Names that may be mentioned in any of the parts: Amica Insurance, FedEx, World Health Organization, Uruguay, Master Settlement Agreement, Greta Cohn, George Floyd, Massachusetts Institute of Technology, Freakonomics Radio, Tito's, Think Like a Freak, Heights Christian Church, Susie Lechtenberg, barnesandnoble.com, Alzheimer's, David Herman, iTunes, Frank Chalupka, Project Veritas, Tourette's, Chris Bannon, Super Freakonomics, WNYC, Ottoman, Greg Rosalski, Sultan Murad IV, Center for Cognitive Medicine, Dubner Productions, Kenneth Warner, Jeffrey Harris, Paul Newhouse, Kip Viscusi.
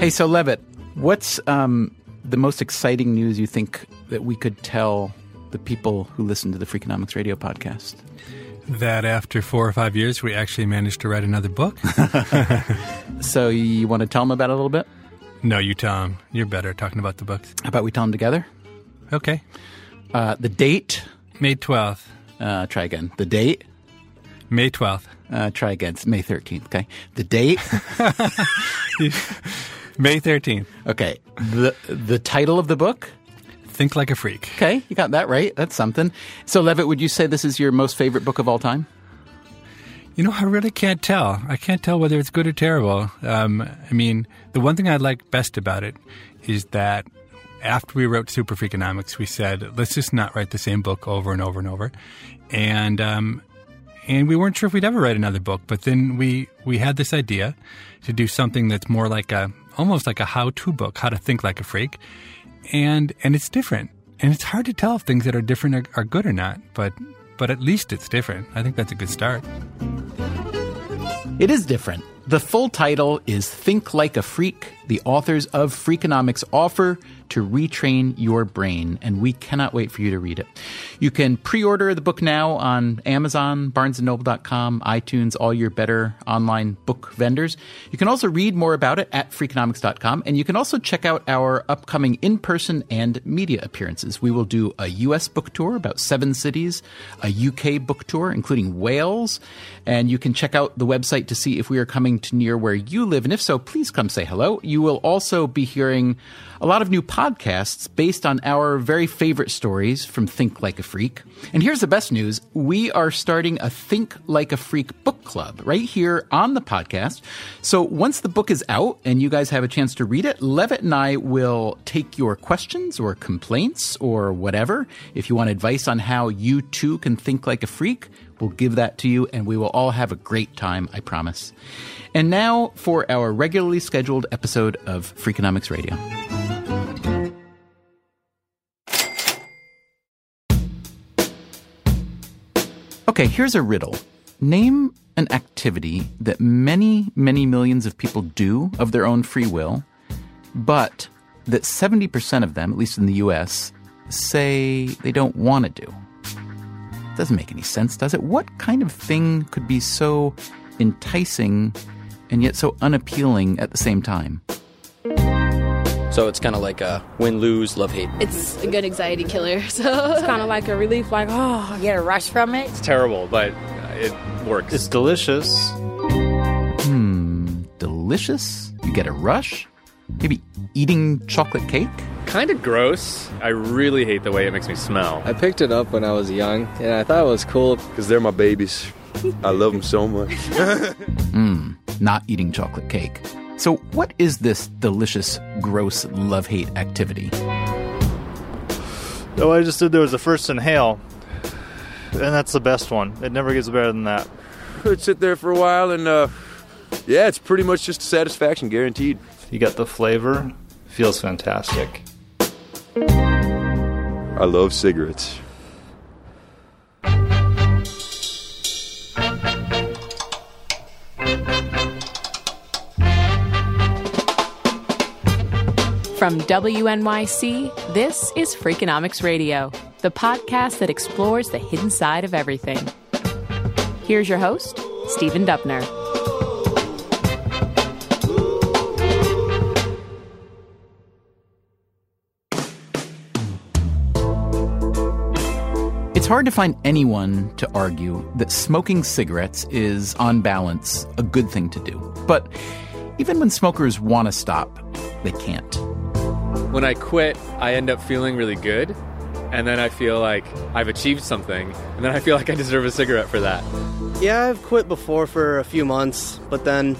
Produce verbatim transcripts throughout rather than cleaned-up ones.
Hey, so Levitt, what's um, the most exciting news you think that we could tell the people who listen to the Freakonomics Radio podcast? That after four or five years, we actually managed to write another book. So you want to tell them about it a little bit? No, you tell them. You're better at talking about the books. How about we tell them together? Okay. Uh, the date? May twelfth. Uh, try again. The date? May twelfth. Uh, try again. It's May thirteenth, okay? The date? May thirteenth. Okay. The the title of the book? Think Like a Freak. Okay. You got that right. That's something. So, Levitt, would you say this is your most favorite book of all time? You know, I really can't tell. I can't tell whether it's good or terrible. Um, I mean, the one thing I like best about it is that after we wrote Super Freakonomics, we said, let's just not write the same book over and over and over. And um And we weren't sure if we'd ever write another book, but then we, we had this idea to do something that's more like a, almost like a how-to book, how to think like a freak. And and it's different. And it's hard to tell if things that are different are, are good or not, but but at least it's different. I think that's a good start. It is different. The full title is Think Like a Freak, the authors of Freakonomics offer to retrain your brain, and we cannot wait for you to read it. You can pre-order the book now on Amazon, barnes and noble dot com, iTunes, all your better online book vendors. You can also read more about it at freakonomics dot com, and you can also check out our upcoming in-person and media appearances. We will do a U S book tour, about seven cities, a U K book tour, including Wales, and you can check out the website to see if we are coming to near where you live, and if so, please come say hello. You will also be hearing a lot of new podcasts based on our very favorite stories from Think Like a Freak. And here's the best news. We are starting a Think Like a Freak book club right here on the podcast. So once the book is out and you guys have a chance to read it, Levitt and I will take your questions or complaints or whatever. If you want advice on how you too can think like a freak, we'll give that to you, and we will all have a great time, I promise. And now for our regularly scheduled episode of Freakonomics Radio. Okay, here's a riddle. Name an activity that many, many millions of people do of their own free will, but that seventy percent of them, at least in the U S, say they don't want to do. Doesn't make any sense, does it? What kind of thing could be so enticing and yet so unappealing at the same time? So it's kind of like a win-lose, love-hate. It's a good anxiety killer. So it's kind of like a relief, like, oh, I get a rush from it. It's terrible, but it works. It's delicious. Hmm, delicious? You get a rush? Maybe eating chocolate cake? Kind of gross. I really hate the way it makes me smell. I picked it up when I was young, and I thought it was cool. Because they're my babies. I love them so much. Mmm, not eating chocolate cake. So what is this delicious, gross, love-hate activity? Oh, I just did there was the first inhale, and that's the best one. It never gets better than that. I'd sit there for a while, and uh, yeah, it's pretty much just satisfaction, guaranteed. You got the flavor. Feels fantastic. I love cigarettes. From W N Y C, this is Freakonomics Radio, the podcast that explores the hidden side of everything. Here's your host, Stephen Dubner. hard to find anyone to argue that smoking cigarettes is, on balance, a good thing to do. But even when smokers want to stop, they can't. When I quit, I end up feeling really good. And then I feel like I've achieved something. And then I feel like I deserve a cigarette for that. Yeah, I've quit before for a few months, but then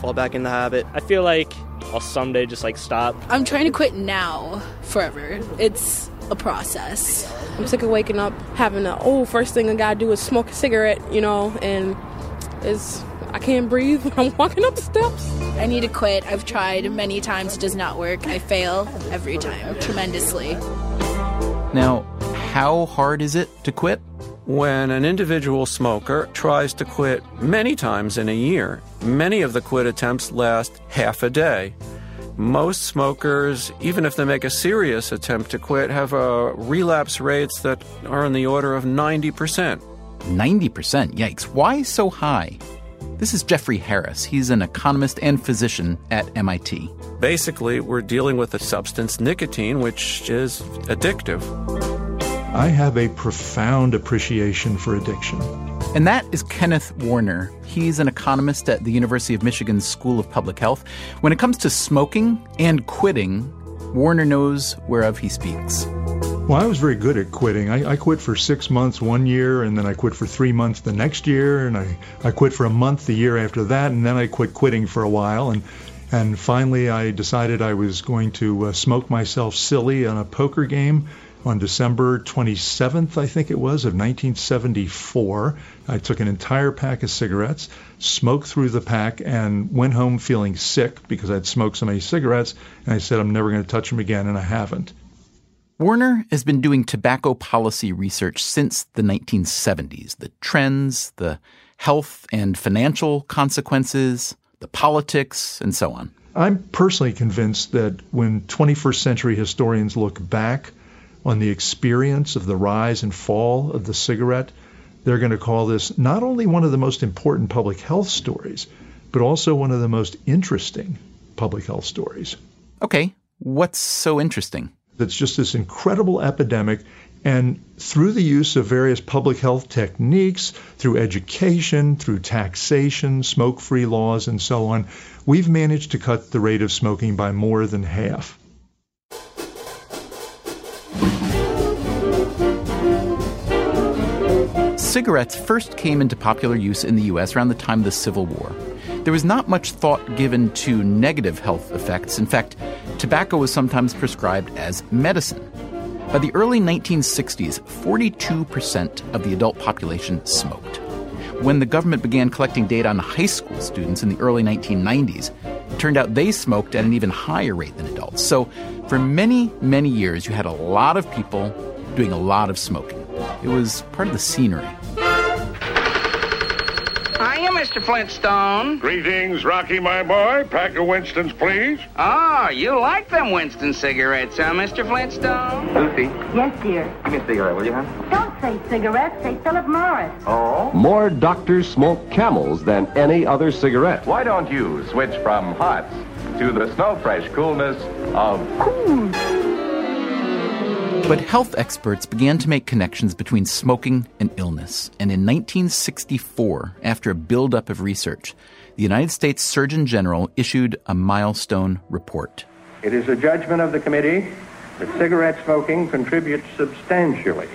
fall back in the habit. I feel like I'll someday just like stop. I'm trying to quit now forever. It's a process. I'm sick of waking up having a, oh, first thing I gotta do is smoke a cigarette, you know, and it's, I can't breathe when I'm walking up the steps. I need to quit. I've tried many times. It does not work. I fail every time tremendously. Now, how hard is it to quit? When an individual smoker tries to quit many times in a year, many of the quit attempts last half a day. Most smokers, even if they make a serious attempt to quit, have uh, relapse rates that are in the order of ninety percent. ninety percent? Yikes. Why so high? This is Jeffrey Harris. He's an economist and physician at M I T. Basically, we're dealing with a substance, nicotine, which is addictive. I have a profound appreciation for addiction. And that is Kenneth Warner. He's an economist at the University of Michigan's School of Public Health. When it comes to smoking and quitting, Warner knows whereof he speaks. Well, I was very good at quitting. I, I quit for six months one year, and then I quit for three months the next year, and I, I quit for a month the year after that, and then I quit quitting for a while. And, and finally, I decided I was going to uh, smoke myself silly on a poker game on December twenty-seventh, I think it was, of nineteen seventy-four. I took an entire pack of cigarettes, smoked through the pack, and went home feeling sick because I'd smoked so many cigarettes, and I said, I'm never going to touch them again, and I haven't. Warner has been doing tobacco policy research since the nineteen seventies. The trends, the health and financial consequences, the politics, and so on. I'm personally convinced that when twenty-first century historians look back on the experience of the rise and fall of the cigarette, they're going to call this not only one of the most important public health stories, but also one of the most interesting public health stories. Okay, what's so interesting? That's just this incredible epidemic, and through the use of various public health techniques, through education, through taxation, smoke-free laws, and so on, we've managed to cut the rate of smoking by more than half. Cigarettes first came into popular use in the U S around the time of the Civil War. There was not much thought given to negative health effects. In fact, tobacco was sometimes prescribed as medicine. By the early nineteen sixties, forty-two percent of the adult population smoked. When the government began collecting data on high school students in the early nineteen nineties, it turned out they smoked at an even higher rate than adults. So for many, many years, you had a lot of people doing a lot of smoking. It was part of the scenery. Hiya, Mister Flintstone. Greetings, Rocky, my boy. Pack of Winston's, please. Ah, oh, you like them Winston cigarettes, huh, Mister Flintstone? Lucy. Yes, dear. Give me a cigarette, will you, huh? Don't say cigarettes, say Philip Morris. Oh? More doctors smoke Camels than any other cigarette. Why don't you switch from Hots to the Snow Fresh coolness of Cool? But health experts began to make connections between smoking and illness. And in nineteen sixty-four, after a buildup of research, the United States Surgeon General issued a milestone report. It is a judgment of the committee that cigarette smoking contributes substantially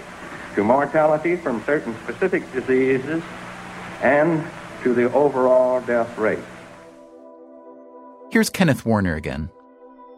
to mortality from certain specific diseases and to the overall death rate. Here's Kenneth Warner again.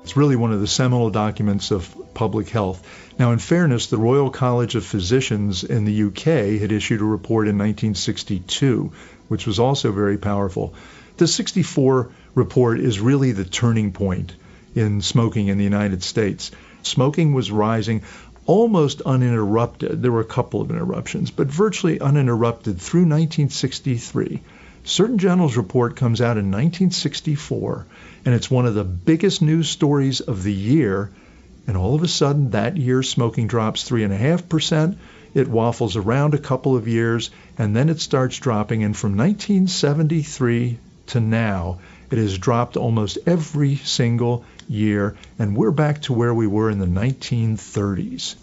It's really one of the seminal documents of public health. Now, in fairness, the Royal College of Physicians in the U K had issued a report in nineteen sixty-two, which was also very powerful. The sixty-four report is really the turning point in smoking in the United States. Smoking was rising almost uninterrupted. There were a couple of interruptions, but virtually uninterrupted through nineteen sixty-three. Surgeon General's report comes out in nineteen sixty-four, and it's one of the biggest news stories of the year. And all of a sudden, that year, smoking drops three point five percent. It waffles around a couple of years, and then it starts dropping. And from nineteen seventy-three to now, it has dropped almost every single year. And we're back to where we were in the nineteen thirties.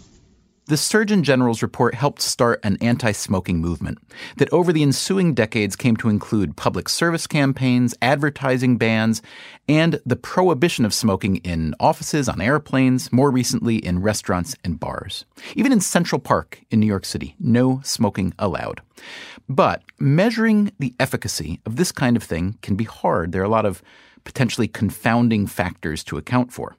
The Surgeon General's report helped start an anti-smoking movement that over the ensuing decades came to include public service campaigns, advertising bans, and the prohibition of smoking in offices, on airplanes, more recently in restaurants and bars. Even in Central Park in New York City, no smoking allowed. But measuring the efficacy of this kind of thing can be hard. There are a lot of potentially confounding factors to account for.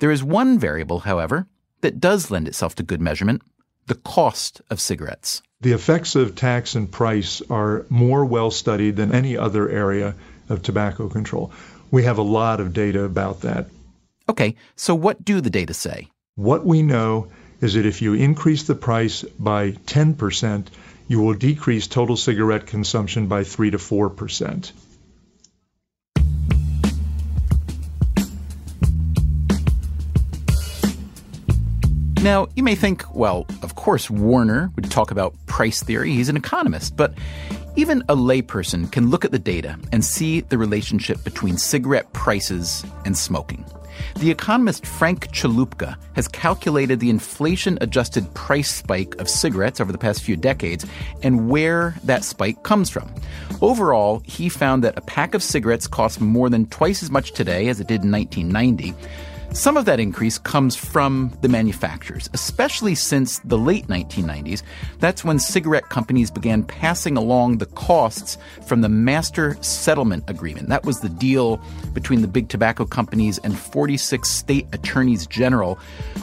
There is one variable, however, that does lend itself to good measurement, the cost of cigarettes. The effects of tax and price are more well studied than any other area of tobacco control. We have a lot of data about that. Okay, so what do the data say? What we know is that if you increase the price by ten percent, you will decrease total cigarette consumption by three to four percent. Now, you may think, well, of course Warner would talk about price theory. He's an economist. But even a layperson can look at the data and see the relationship between cigarette prices and smoking. The economist Frank Chalupka has calculated the inflation-adjusted price spike of cigarettes over the past few decades and where that spike comes from. Overall, he found that a pack of cigarettes costs more than twice as much today as it did in nineteen ninety. Some of that increase comes from the manufacturers, especially since the late nineteen nineties. That's when cigarette companies began passing along the costs from the Master Settlement Agreement. That was the deal between the big tobacco companies and forty-six state attorneys general,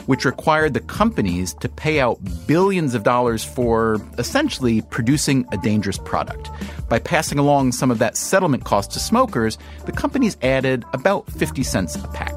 which required the companies to pay out billions of dollars for essentially producing a dangerous product. By passing along some of that settlement cost to smokers, the companies added about fifty cents a pack.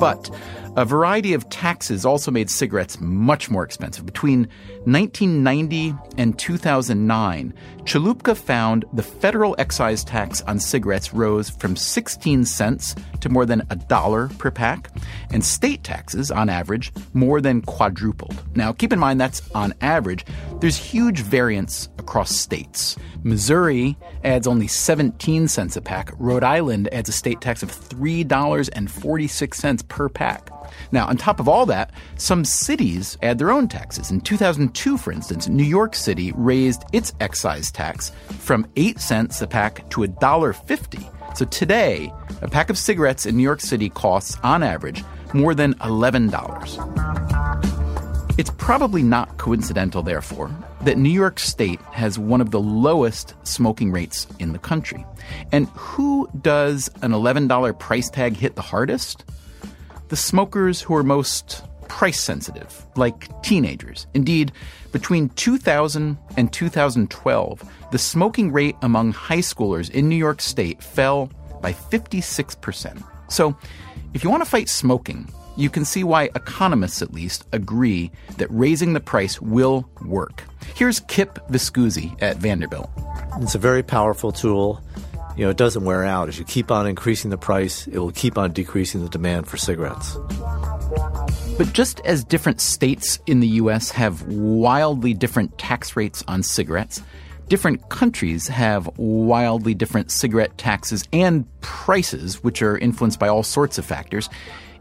But a variety of taxes also made cigarettes much more expensive. Between nineteen ninety and two thousand nine, Chalupka found the federal excise tax on cigarettes rose from sixteen cents to more than a dollar per pack, and state taxes, on average, more than quadrupled. Now, keep in mind that's on average. There's huge variance across states. Missouri adds only seventeen cents a pack. Rhode Island adds a state tax of three dollars and forty-six cents per pack. Now, on top of all that, some cities add their own taxes. In two thousand two, for instance, New York City raised its excise tax from eight cents a pack to one dollar fifty. So today, a pack of cigarettes in New York City costs, on average, more than eleven dollars. It's probably not coincidental, therefore, that New York State has one of the lowest smoking rates in the country. And who does an eleven dollar price tag hit the hardest? The smokers who are most price-sensitive, like teenagers. Indeed, between two thousand and two thousand twelve, the smoking rate among high schoolers in New York State fell by fifty-six percent. So if you want to fight smoking, you can see why economists, at least, agree that raising the price will work. Here's Kip Viscusi at Vanderbilt. It's a very powerful tool. You know, it doesn't wear out. As you keep on increasing the price, it will keep on decreasing the demand for cigarettes. But just as different states in the U S have wildly different tax rates on cigarettes, different countries have wildly different cigarette taxes and prices, which are influenced by all sorts of factors.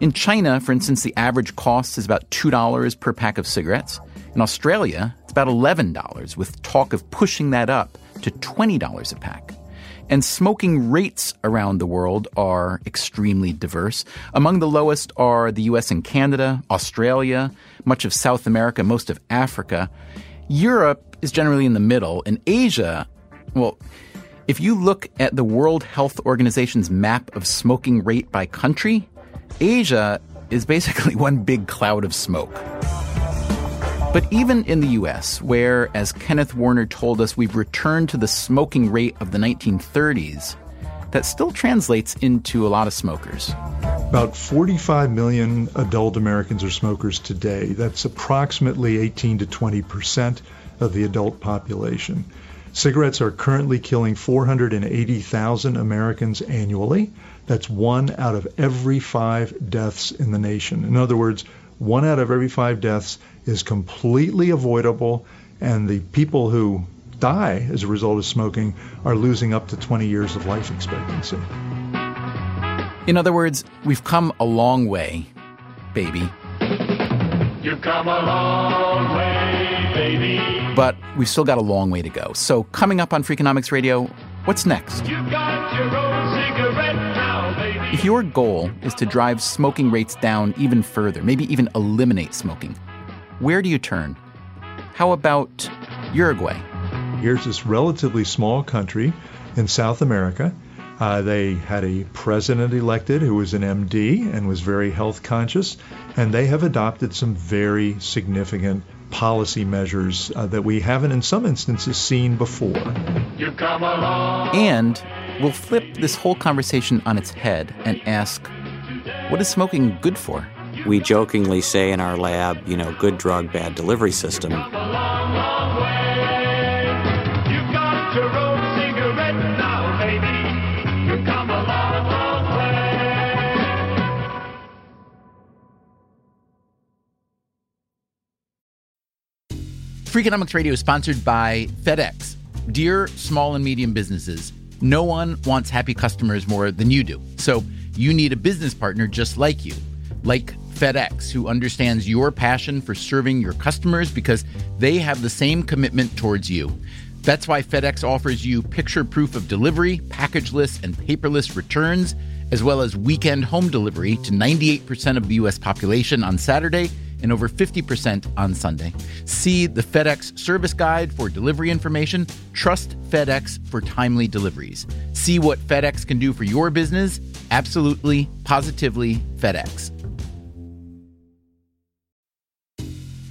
In China, for instance, the average cost is about two dollars per pack of cigarettes. In Australia, it's about eleven dollars, with talk of pushing that up to twenty dollars a pack. And smoking rates around the world are extremely diverse. Among the lowest are the U S and Canada, Australia, much of South America, most of Africa. Europe is generally in the middle. And Asia, well, if you look at the World Health Organization's map of smoking rate by country, Asia is basically one big cloud of smoke. But even in the U S, where, as Kenneth Warner told us, we've returned to the smoking rate of the nineteen thirties, that still translates into a lot of smokers. About forty-five million adult Americans are smokers today. That's approximately eighteen to twenty percent of the adult population. Cigarettes are currently killing four hundred eighty thousand Americans annually. That's one out of every five deaths in the nation. In other words, one out of every five deaths is completely avoidable, and the people who die as a result of smoking are losing up to twenty years of life expectancy. In other words, we've come a long way, baby. You've come a long way, baby. But we've still got a long way to go. So coming up on Freakonomics Radio, what's next? You've got your own cigarette now, baby. If your goal is to drive smoking rates down even further, maybe even eliminate smoking, where do you turn? How about Uruguay? Here's this relatively small country in South America. Uh, they had a president elected who was an M D and was very health conscious, and they have adopted some very significant policy measures uh, that we haven't in some instances seen before. You've come along. And we'll flip this whole conversation on its head and ask, what is smoking good for? We jokingly say in our lab, you know, good drug, bad delivery system. You've come a long, long way. You've got your own cigarette now, baby. Come a long, long way. Freakonomics Radio is sponsored by FedEx. Dear small and medium businesses, no one wants happy customers more than you do. So you need a business partner just like you, like FedEx, who understands your passion for serving your customers because they have the same commitment towards you. That's why FedEx offers you picture proof of delivery, packageless and paperless returns, as well as weekend home delivery to ninety-eight percent of the U S population on Saturday and over fifty percent on Sunday. See the FedEx service guide for delivery information. Trust FedEx for timely deliveries. See what FedEx can do for your business. Absolutely, positively FedEx.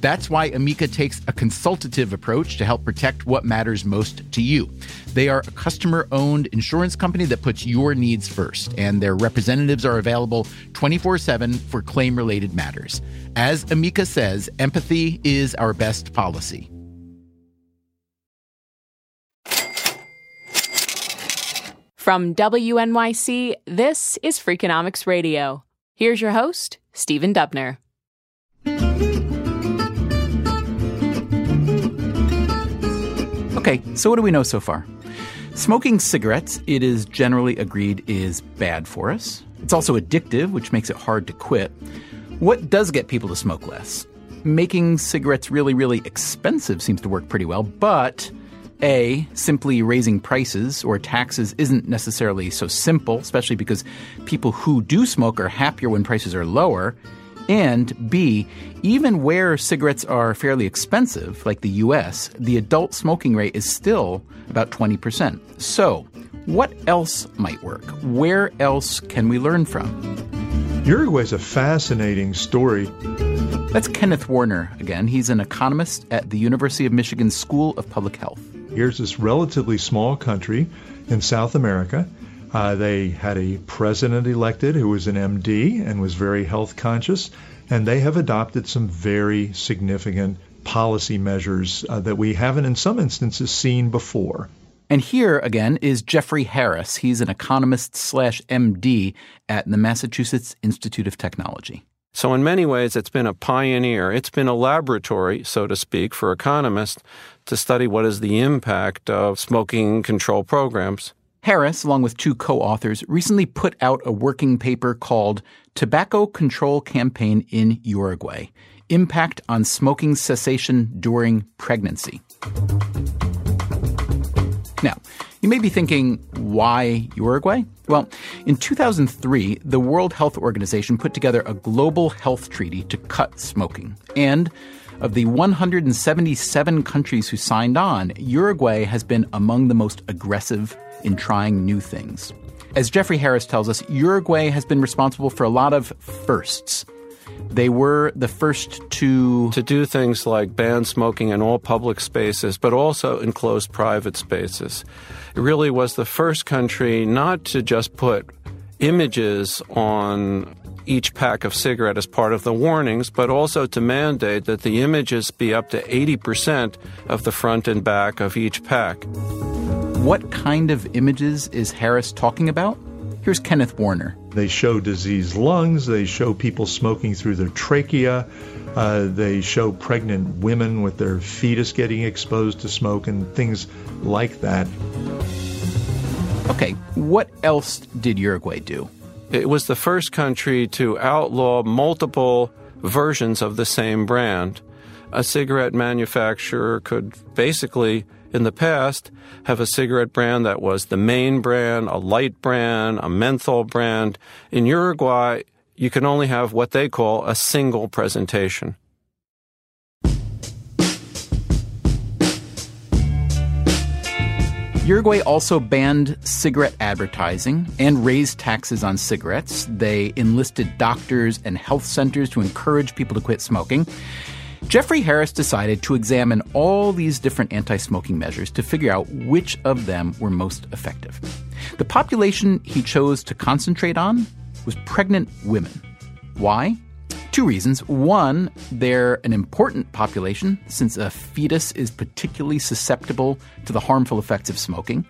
That's why Amica takes a consultative approach to help protect what matters most to you. They are a customer-owned insurance company that puts your needs first, and their representatives are available twenty-four seven for claim-related matters. As Amica says, empathy is our best policy. From W N Y C, this is Freakonomics Radio. Here's your host, Stephen Dubner. Okay, so what do we know so far? Smoking cigarettes, it is generally agreed, is bad for us. It's also addictive, which makes it hard to quit. What does get people to smoke less? Making cigarettes really, really expensive seems to work pretty well, but A, simply raising prices or taxes isn't necessarily so simple, especially because people who do smoke are happier when prices are lower. And B, even where cigarettes are fairly expensive, like the U S, the adult smoking rate is still about twenty percent. So what else might work? Where else can we learn from? Uruguay is a fascinating story. That's Kenneth Warner again. He's an economist at the University of Michigan School of Public Health. Here's this relatively small country in South America. Uh, they had a president elected who was an M D and was very health conscious, and they have adopted some very significant policy measures uh, that we haven't in some instances seen before. And here again is Jeffrey Harris. He's an economist slash M D at the Massachusetts Institute of Technology. So in many ways, it's been a pioneer. It's been a laboratory, so to speak, for economists to study what is the impact of smoking control programs. Harris, along with two co-authors, recently put out a working paper called Tobacco Control Campaign in Uruguay, Impact on Smoking Cessation During Pregnancy. Now, you may be thinking, why Uruguay? Well, in two thousand three, the World Health Organization put together a global health treaty to cut smoking. And of the one hundred seventy-seven countries who signed on, Uruguay has been among the most aggressive in trying new things. As Jeffrey Harris tells us, Uruguay has been responsible for a lot of firsts. They were the first to... to do things like ban smoking in all public spaces, but also in closed private spaces. It really was the first country not to just put images on each pack of cigarette as part of the warnings, but also to mandate that the images be up to eighty percent of the front and back of each pack. What kind of images is Harris talking about? Here's Kenneth Warner. They show diseased lungs. They show people smoking through their trachea. Uh, they show pregnant women with their fetus getting exposed to smoke and things like that. Okay, what else did Uruguay do? It was the first country to outlaw multiple versions of the same brand. A cigarette manufacturer could basically, in the past, have a cigarette brand that was the main brand, a light brand, a menthol brand. In Uruguay, you can only have what they call a single presentation. Uruguay also banned cigarette advertising and raised taxes on cigarettes. They enlisted doctors and health centers to encourage people to quit smoking. Jeffrey Harris decided to examine all these different anti-smoking measures to figure out which of them were most effective. The population he chose to concentrate on was pregnant women. Why? Two reasons. One, they're an important population since a fetus is particularly susceptible to the harmful effects of smoking.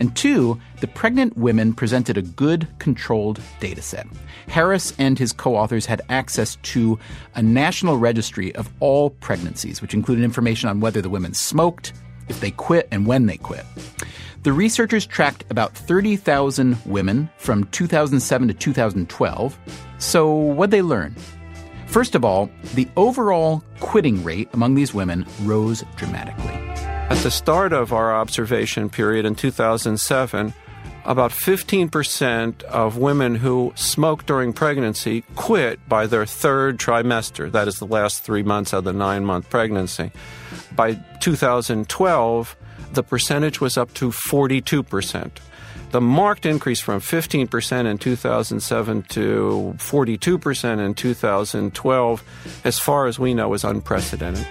And two, the pregnant women presented a good controlled data set. Harris and his co-authors had access to a national registry of all pregnancies, which included information on whether the women smoked, if they quit, and when they quit. The researchers tracked about thirty thousand women from two thousand seven to two thousand twelve. So what'd they learn? First of all, the overall quitting rate among these women rose dramatically. At the start of our observation period in two thousand seven, about fifteen percent of women who smoked during pregnancy quit by their third trimester. That is the last three months of the nine-month pregnancy. By two thousand twelve, the percentage was up to forty-two percent. The marked increase from fifteen percent in two thousand seven to forty-two percent in two thousand twelve, as far as we know, is unprecedented.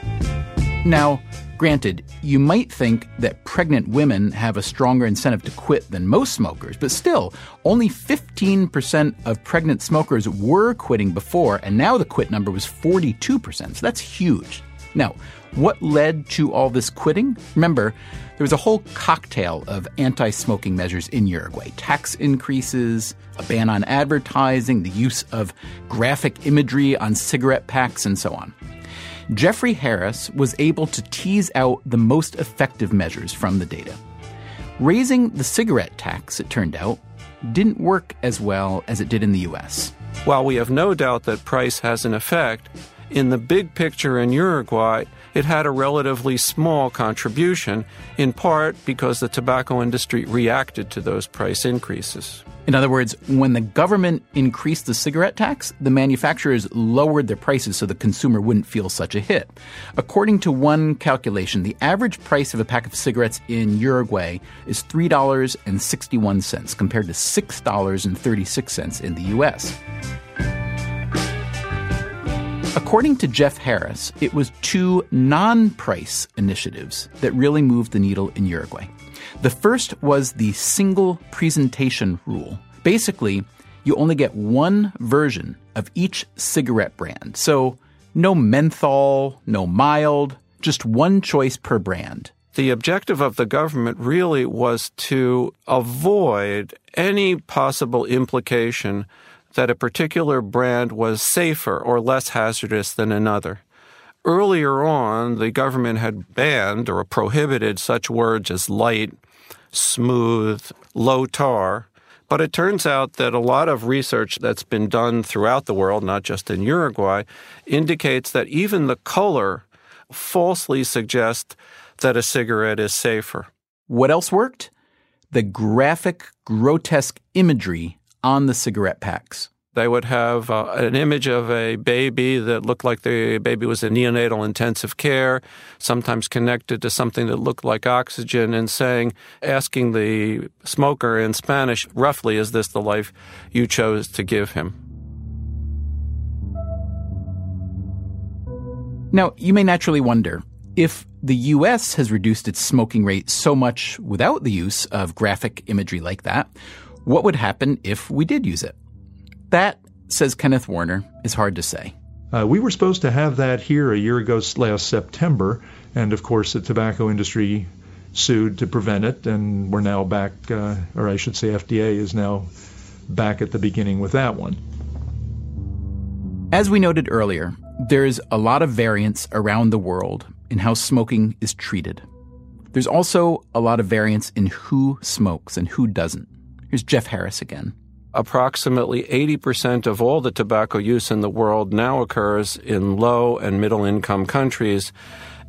Now, granted, you might think that pregnant women have a stronger incentive to quit than most smokers, but still, only fifteen percent of pregnant smokers were quitting before, and now the quit number was forty-two percent, so that's huge. Now, what led to all this quitting? Remember, there was a whole cocktail of anti-smoking measures in Uruguay. Tax increases, a ban on advertising, the use of graphic imagery on cigarette packs, and so on. Jeffrey Harris was able to tease out the most effective measures from the data. Raising the cigarette tax, it turned out, didn't work as well as it did in the U S. While we have no doubt that price has an effect, in the big picture in Uruguay, it had a relatively small contribution, in part because the tobacco industry reacted to those price increases. In other words, when the government increased the cigarette tax, the manufacturers lowered their prices so the consumer wouldn't feel such a hit. According to one calculation, the average price of a pack of cigarettes in Uruguay is three dollars and sixty-one cents compared to six dollars and thirty-six cents in the U S. According to Jeff Harris, it was two non-price initiatives that really moved the needle in Uruguay. The first was the single presentation rule. Basically, you only get one version of each cigarette brand. So no menthol, no mild, just one choice per brand. The objective of the government really was to avoid any possible implication that a particular brand was safer or less hazardous than another. Earlier on, the government had banned or prohibited such words as light, smooth, low tar. But it turns out that a lot of research that's been done throughout the world, not just in Uruguay, indicates that even the color falsely suggests that a cigarette is safer. What else worked? The graphic, grotesque imagery on the cigarette packs. They would have uh, an image of a baby that looked like the baby was in neonatal intensive care, sometimes connected to something that looked like oxygen, and saying, asking the smoker in Spanish, roughly, is this the life you chose to give him? Now, you may naturally wonder, if the U S has reduced its smoking rate so much without the use of graphic imagery like that, what would happen if we did use it? That, says Kenneth Warner, is hard to say. Uh, we were supposed to have that here a year ago last September, and of course the tobacco industry sued to prevent it, and we're now back, uh, or I should say F D A is now back at the beginning with that one. As we noted earlier, there is a lot of variance around the world in how smoking is treated. There's also a lot of variance in who smokes and who doesn't. Here's Jeff Harris again. Approximately eighty percent of all the tobacco use in the world now occurs in low and middle income countries.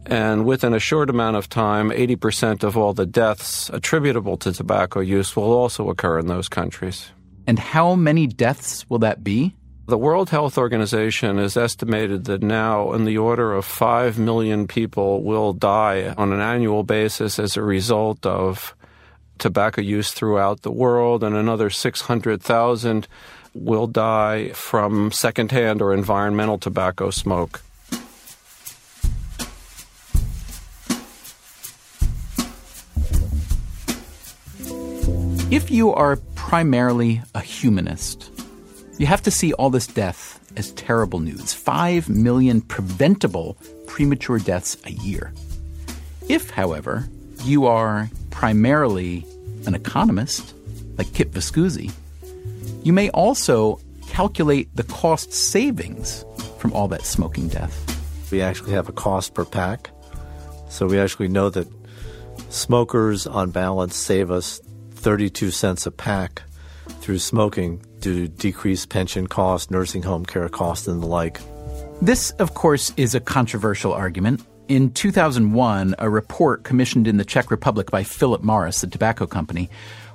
And within a short amount of time, eighty percent of all the deaths attributable to tobacco use will also occur in those countries. And how many deaths will that be? The World Health Organization has estimated that now in the order of five million people will die on an annual basis as a result of tobacco use throughout the world, and another six hundred thousand will die from secondhand or environmental tobacco smoke. If you are primarily a humanist, you have to see all this death as terrible news. Five million preventable premature deaths a year. If, however, you are primarily an economist, like Kip Viscusi, you may also calculate the cost savings from all that smoking death. We actually have a cost per pack. So we actually know that smokers on balance save us thirty-two cents a pack through smoking due to decreased pension costs, nursing home care costs, and the like. This, of course, is a controversial argument. In two thousand one, a report commissioned in the Czech Republic by Philip Morris, the tobacco company,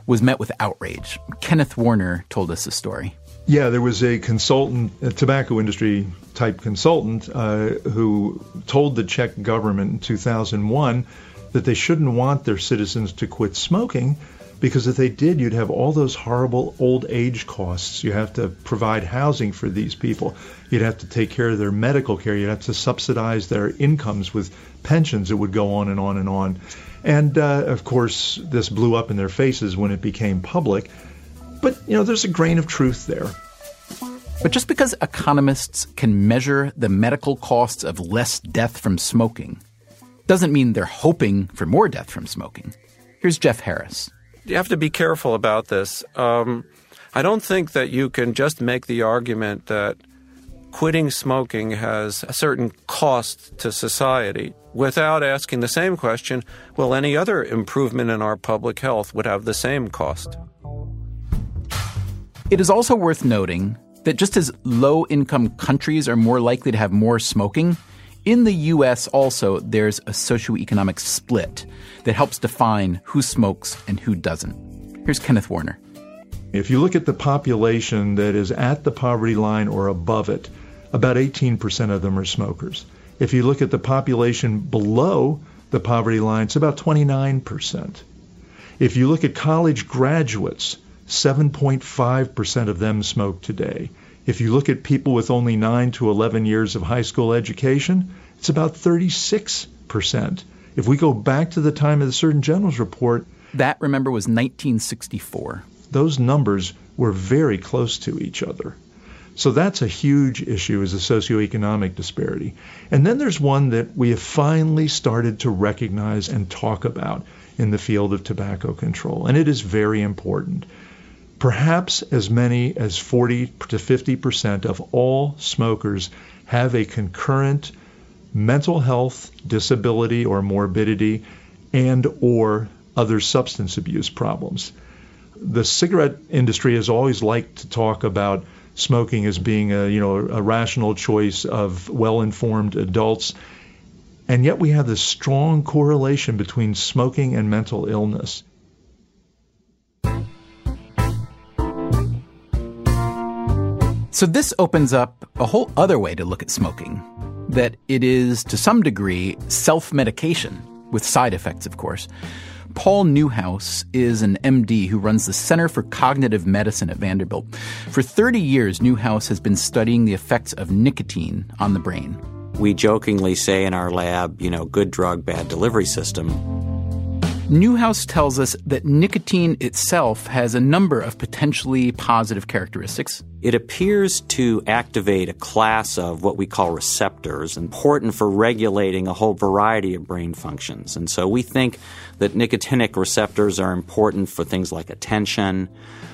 was met with outrage. Kenneth Warner told us the story. Yeah, there was a consultant, a tobacco industry type consultant, uh, who told the Czech government in two thousand one that they shouldn't want their citizens to quit smoking, because if they did, you'd have all those horrible old age costs. You have to provide housing for these people. You'd have to take care of their medical care. You'd have to subsidize their incomes with pensions. It would go on and on and on. And, uh, of course, this blew up in their faces when it became public. But, you know, there's a grain of truth there. But just because economists can measure the medical costs of less death from smoking doesn't mean they're hoping for more death from smoking. Here's Jeff Harris. You have to be careful about this. Um, I don't think that you can just make the argument that quitting smoking has a certain cost to society without asking the same question, will any other improvement in our public health would have the same cost? It is also worth noting that just as low-income countries are more likely to have more smoking, in the U S also, there's a socioeconomic split that helps define who smokes and who doesn't. Here's Kenneth Warner. If you look at the population that is at the poverty line or above it, about eighteen percent of them are smokers. If you look at the population below the poverty line, it's about twenty-nine percent. If you look at college graduates, seven point five percent of them smoke today. If you look at people with only nine to eleven years of high school education, it's about thirty-six percent. If we go back to the time of the Surgeon General's report... That, remember, was nineteen sixty-four. Those numbers were very close to each other. So that's a huge issue, is a socioeconomic disparity. And then there's one that we have finally started to recognize and talk about in the field of tobacco control, and it is very important. Perhaps as many as forty to fifty percent of all smokers have a concurrent mental health disability or morbidity and or other substance abuse problems. The cigarette industry has always liked to talk about smoking as being a, you know, a rational choice of well-informed adults, and yet we have this strong correlation between smoking and mental illness. So this opens up a whole other way to look at smoking, that it is, to some degree, self-medication, with side effects, of course. Paul Newhouse is an M D who runs the Center for Cognitive Medicine at Vanderbilt. For thirty years, Newhouse has been studying the effects of nicotine on the brain. We jokingly say in our lab, you know, good drug, bad delivery system. Newhouse tells us that nicotine itself has a number of potentially positive characteristics. It appears to activate a class of what we call receptors, important for regulating a whole variety of brain functions. And so we think that nicotinic receptors are important for things like attention,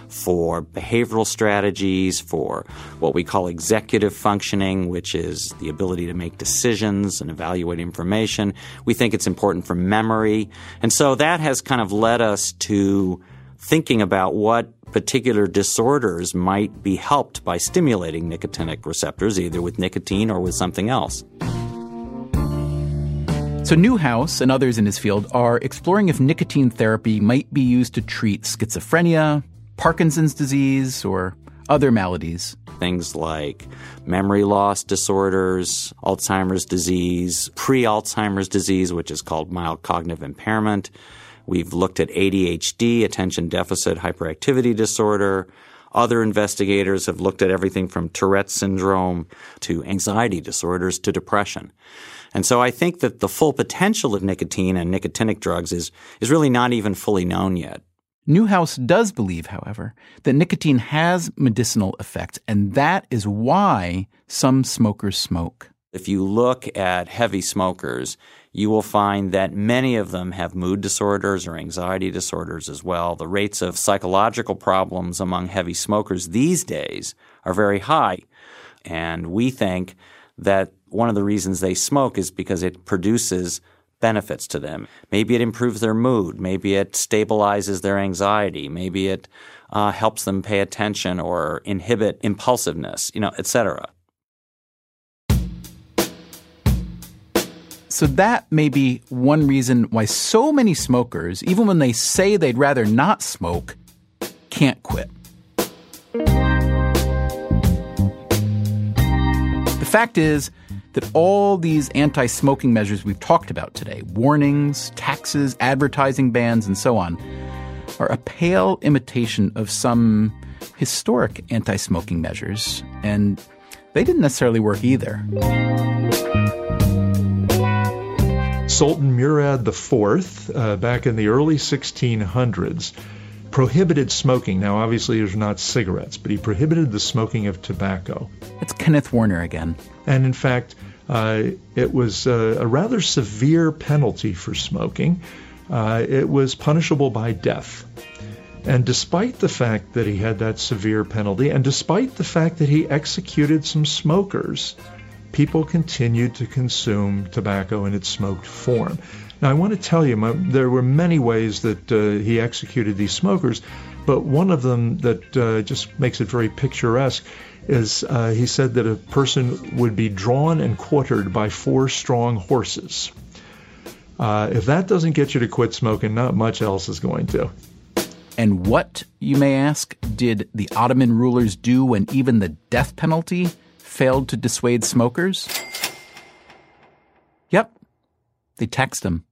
for behavioral strategies, for what we call executive functioning, which is the ability to make decisions and evaluate information. We think it's important for memory. And so that has kind of led us to thinking about what particular disorders might be helped by stimulating nicotinic receptors, either with nicotine or with something else. So Newhouse and others in his field are exploring if nicotine therapy might be used to treat schizophrenia, Parkinson's disease, or other maladies. Things like memory loss disorders, Alzheimer's disease, pre-Alzheimer's disease, which is called mild cognitive impairment. We've looked at A D H D, attention deficit hyperactivity disorder. Other investigators have looked at everything from Tourette's syndrome to anxiety disorders to depression. And so I think that the full potential of nicotine and nicotinic drugs is, is really not even fully known yet. Newhouse does believe, however, that nicotine has medicinal effects, and that is why some smokers smoke. If you look at heavy smokers, you will find that many of them have mood disorders or anxiety disorders as well. The rates of psychological problems among heavy smokers these days are very high, and we think that one of the reasons they smoke is because it produces benefits to them. Maybe it improves their mood. Maybe it stabilizes their anxiety. Maybe it uh, helps them pay attention or inhibit impulsiveness, you know, et cetera. So that may be one reason why so many smokers, even when they say they'd rather not smoke, can't quit. The fact is, that all these anti-smoking measures we've talked about today, warnings, taxes, advertising bans, and so on, are a pale imitation of some historic anti-smoking measures, and they didn't necessarily work either. Sultan Murad the fourth, uh, back in the early sixteen hundreds, prohibited smoking. Now, obviously, there's not cigarettes, but he prohibited the smoking of tobacco. That's Kenneth Warner again. And in fact, uh, it was a, a rather severe penalty for smoking. Uh, it was punishable by death. And despite the fact that he had that severe penalty, and despite the fact that he executed some smokers, people continued to consume tobacco in its smoked form. Now, I want to tell you, my, there were many ways that uh, he executed these smokers, but one of them that uh, just makes it very picturesque is uh, he said that a person would be drawn and quartered by four strong horses. Uh, if that doesn't get you to quit smoking, not much else is going to. And what, you may ask, did the Ottoman rulers do when even the death penalty failed to dissuade smokers? Yep, they taxed them.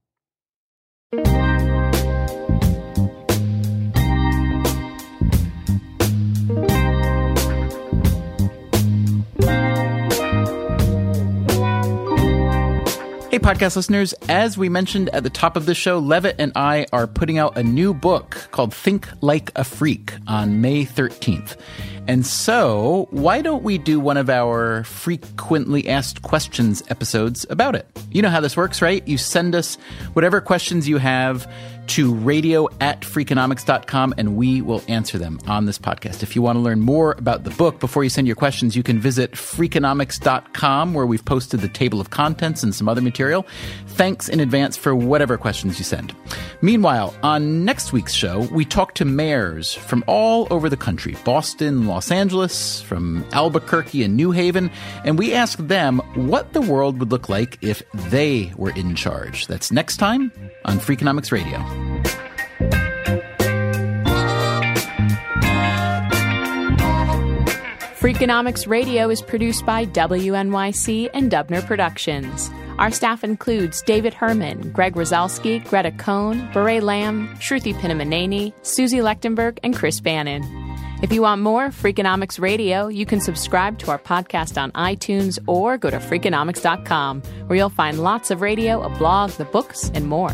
Hey, podcast listeners, as we mentioned at the top of the show, Levitt and I are putting out a new book called Think Like a Freak on May thirteenth. And so why don't we do one of our frequently asked questions episodes about it? You know how this works, right? You send us whatever questions you have to radio at freakonomics dot com, and we will answer them on this podcast. If you want to learn more about the book before you send your questions, you can visit freakonomics dot com, where we've posted the table of contents and some other material. Thanks in advance for whatever questions you send. Meanwhile, on next week's show, we talk to mayors from all over the country, Boston, Los Angeles, from Albuquerque and New Haven, and we ask them what the world would look like if they were in charge. That's next time on Freakonomics Radio. Freakonomics Radio is produced by W N Y C and Dubner Productions. Our staff includes David Herman, Greg Rosalski, Greta Cohn, Beret Lamb, Shruti Pinnamaneni, Susie Lechtenberg, and Chris Bannon. If you want more Freakonomics Radio, you can subscribe to our podcast on iTunes or go to Freakonomics dot com, where you'll find lots of radio, a blog, the books, and more.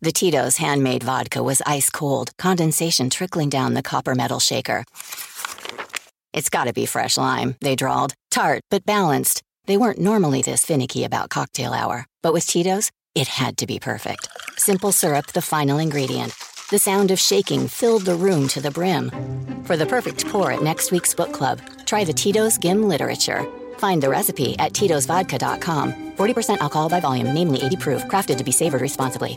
The Tito's handmade vodka was ice cold, condensation trickling down the copper metal shaker. It's gotta be fresh lime, they drawled. Tart, but balanced. They weren't normally this finicky about cocktail hour. But with Tito's, it had to be perfect. Simple syrup, the final ingredient. The sound of shaking filled the room to the brim. For the perfect pour at next week's book club, try the Tito's Gim Literature. Find the recipe at titos vodka dot com. forty percent alcohol by volume, namely eighty proof, crafted to be savored responsibly.